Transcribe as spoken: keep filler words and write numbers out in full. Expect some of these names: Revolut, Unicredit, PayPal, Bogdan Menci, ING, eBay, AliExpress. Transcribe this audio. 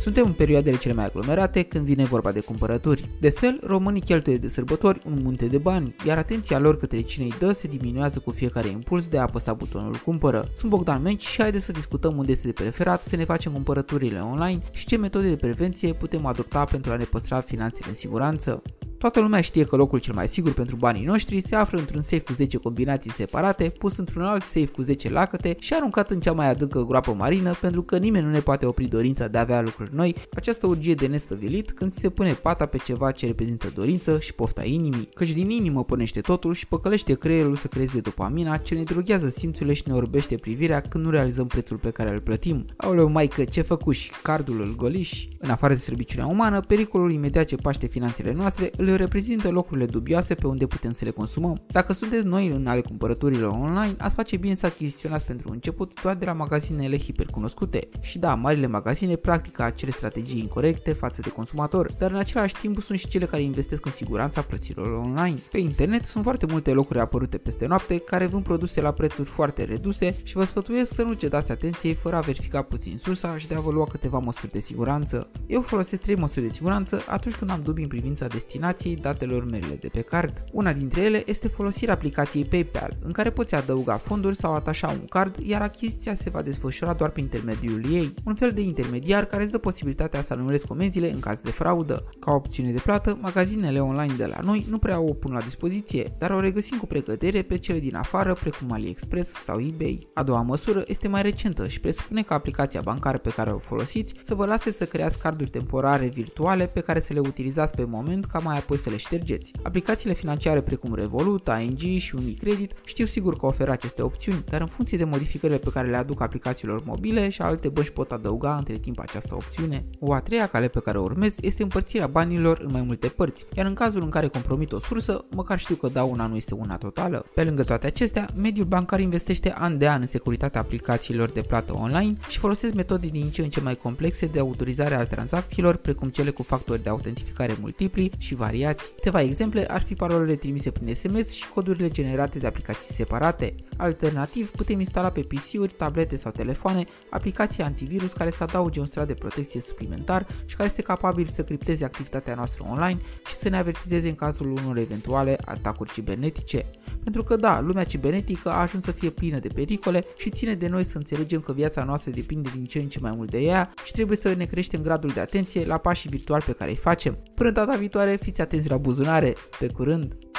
Suntem în perioadele cele mai aglomerate când vine vorba de cumpărături. De fel, românii cheltuie de sărbători un munte de bani, iar atenția lor către cine îi dă se diminuează cu fiecare impuls de a apăsa butonul cumpără. Sunt Bogdan Menci și haideți să discutăm unde este de preferat să ne facem cumpărăturile online și ce metode de prevenție putem adopta pentru a ne păstra finanțele în siguranță. Toată lumea știe că locul cel mai sigur pentru banii noștri se află într-un safe cu zece combinații separate, pus într-un alt safe cu zece lacăte și aruncat în cea mai adâncă groapă marină, pentru că nimeni nu ne poate opri dorința de a avea lucruri noi, această urgie de nestăvilit când se pune pata pe ceva ce reprezintă dorință și pofta inimii, căci din inimă pornește totul și păcălește creierul să creeze dopamina ce ne droghează simțurile și ne orbește privirea când nu realizăm prețul pe care îl plătim. Aoleu maică, ce făcuși, cardul îl goliși? În afară de slăbiciunea umană, pericolul imediat ce paște finanțele noastre îl reprezintă locurile dubioase pe unde putem să le consumăm. Dacă sunteți noi în ale cumpărăturilor online, ați face bine să achiziționați pentru început doar de la magazinele hipercunoscute. Și da, marile magazine practică acele strategii incorrecte față de consumator, dar în același timp sunt și cele care investesc în siguranța plăților online. Pe internet sunt foarte multe locuri apărute peste noapte care vând produse la prețuri foarte reduse și vă sfătuiesc să nu cedați atenției fără a verifica puțin sursa și de a vă lua câteva măsuri de siguranță. Eu folosesc trei măsuri de siguranță atunci când am dubii în privința destinației datelor mele de pe card. Una dintre ele este folosirea aplicației PayPal, în care poți adăuga fonduri sau atașa un card, iar achiziția se va desfășura doar prin intermediul ei, un fel de intermediar care îți dă posibilitatea să anulezi comenzile în caz de fraudă. Ca opțiune de plată, magazinele online de la noi nu prea o pun la dispoziție, dar o regăsim cu precădere pe cele din afară, precum AliExpress sau eBay. A doua măsură este mai recentă și presupune că aplicația bancară pe care o folosiți să vă lase să creați carduri temporare virtuale pe care să le utilizați pe moment ca mai apoi să le ștergeți. Aplicațiile financiare precum Revolut, I N G și Unicredit știu sigur că oferă aceste opțiuni, dar în funcție de modificările pe care le aduc aplicațiilor mobile și alte bănci pot adăuga între timp această opțiune. O a treia cale pe care o urmez este împărțirea banilor în mai multe părți, iar în cazul în care compromit o sursă, măcar știu că dauna nu este una totală. Pe lângă toate acestea, mediul bancar investește an de an în securitatea aplicațiilor de plată online și folosesc metode din ce în ce mai complexe de autorizare a tranzacțiilor, precum cele cu factori de autentificare multipli și variați. Câteva exemple ar fi parolele trimise prin S M S și codurile generate de aplicații separate. Alternativ, putem instala pe P C-uri, tablete sau telefoane aplicații antivirus care să adauge un strat de protecție suplimentar și care este capabil să cripteze activitatea noastră online și să ne avertizeze în cazul unor eventuale atacuri cibernetice. Pentru că da, lumea cibernetică a ajuns să fie plină de pericole și ține de noi să înțelegem că viața noastră depinde din ce în ce mai mult de ea și trebuie să ne creștem gradul de atenție la pașii virtuali pe care îi facem. Până data viitoare, fiți atenți la buzunare. Pe curând!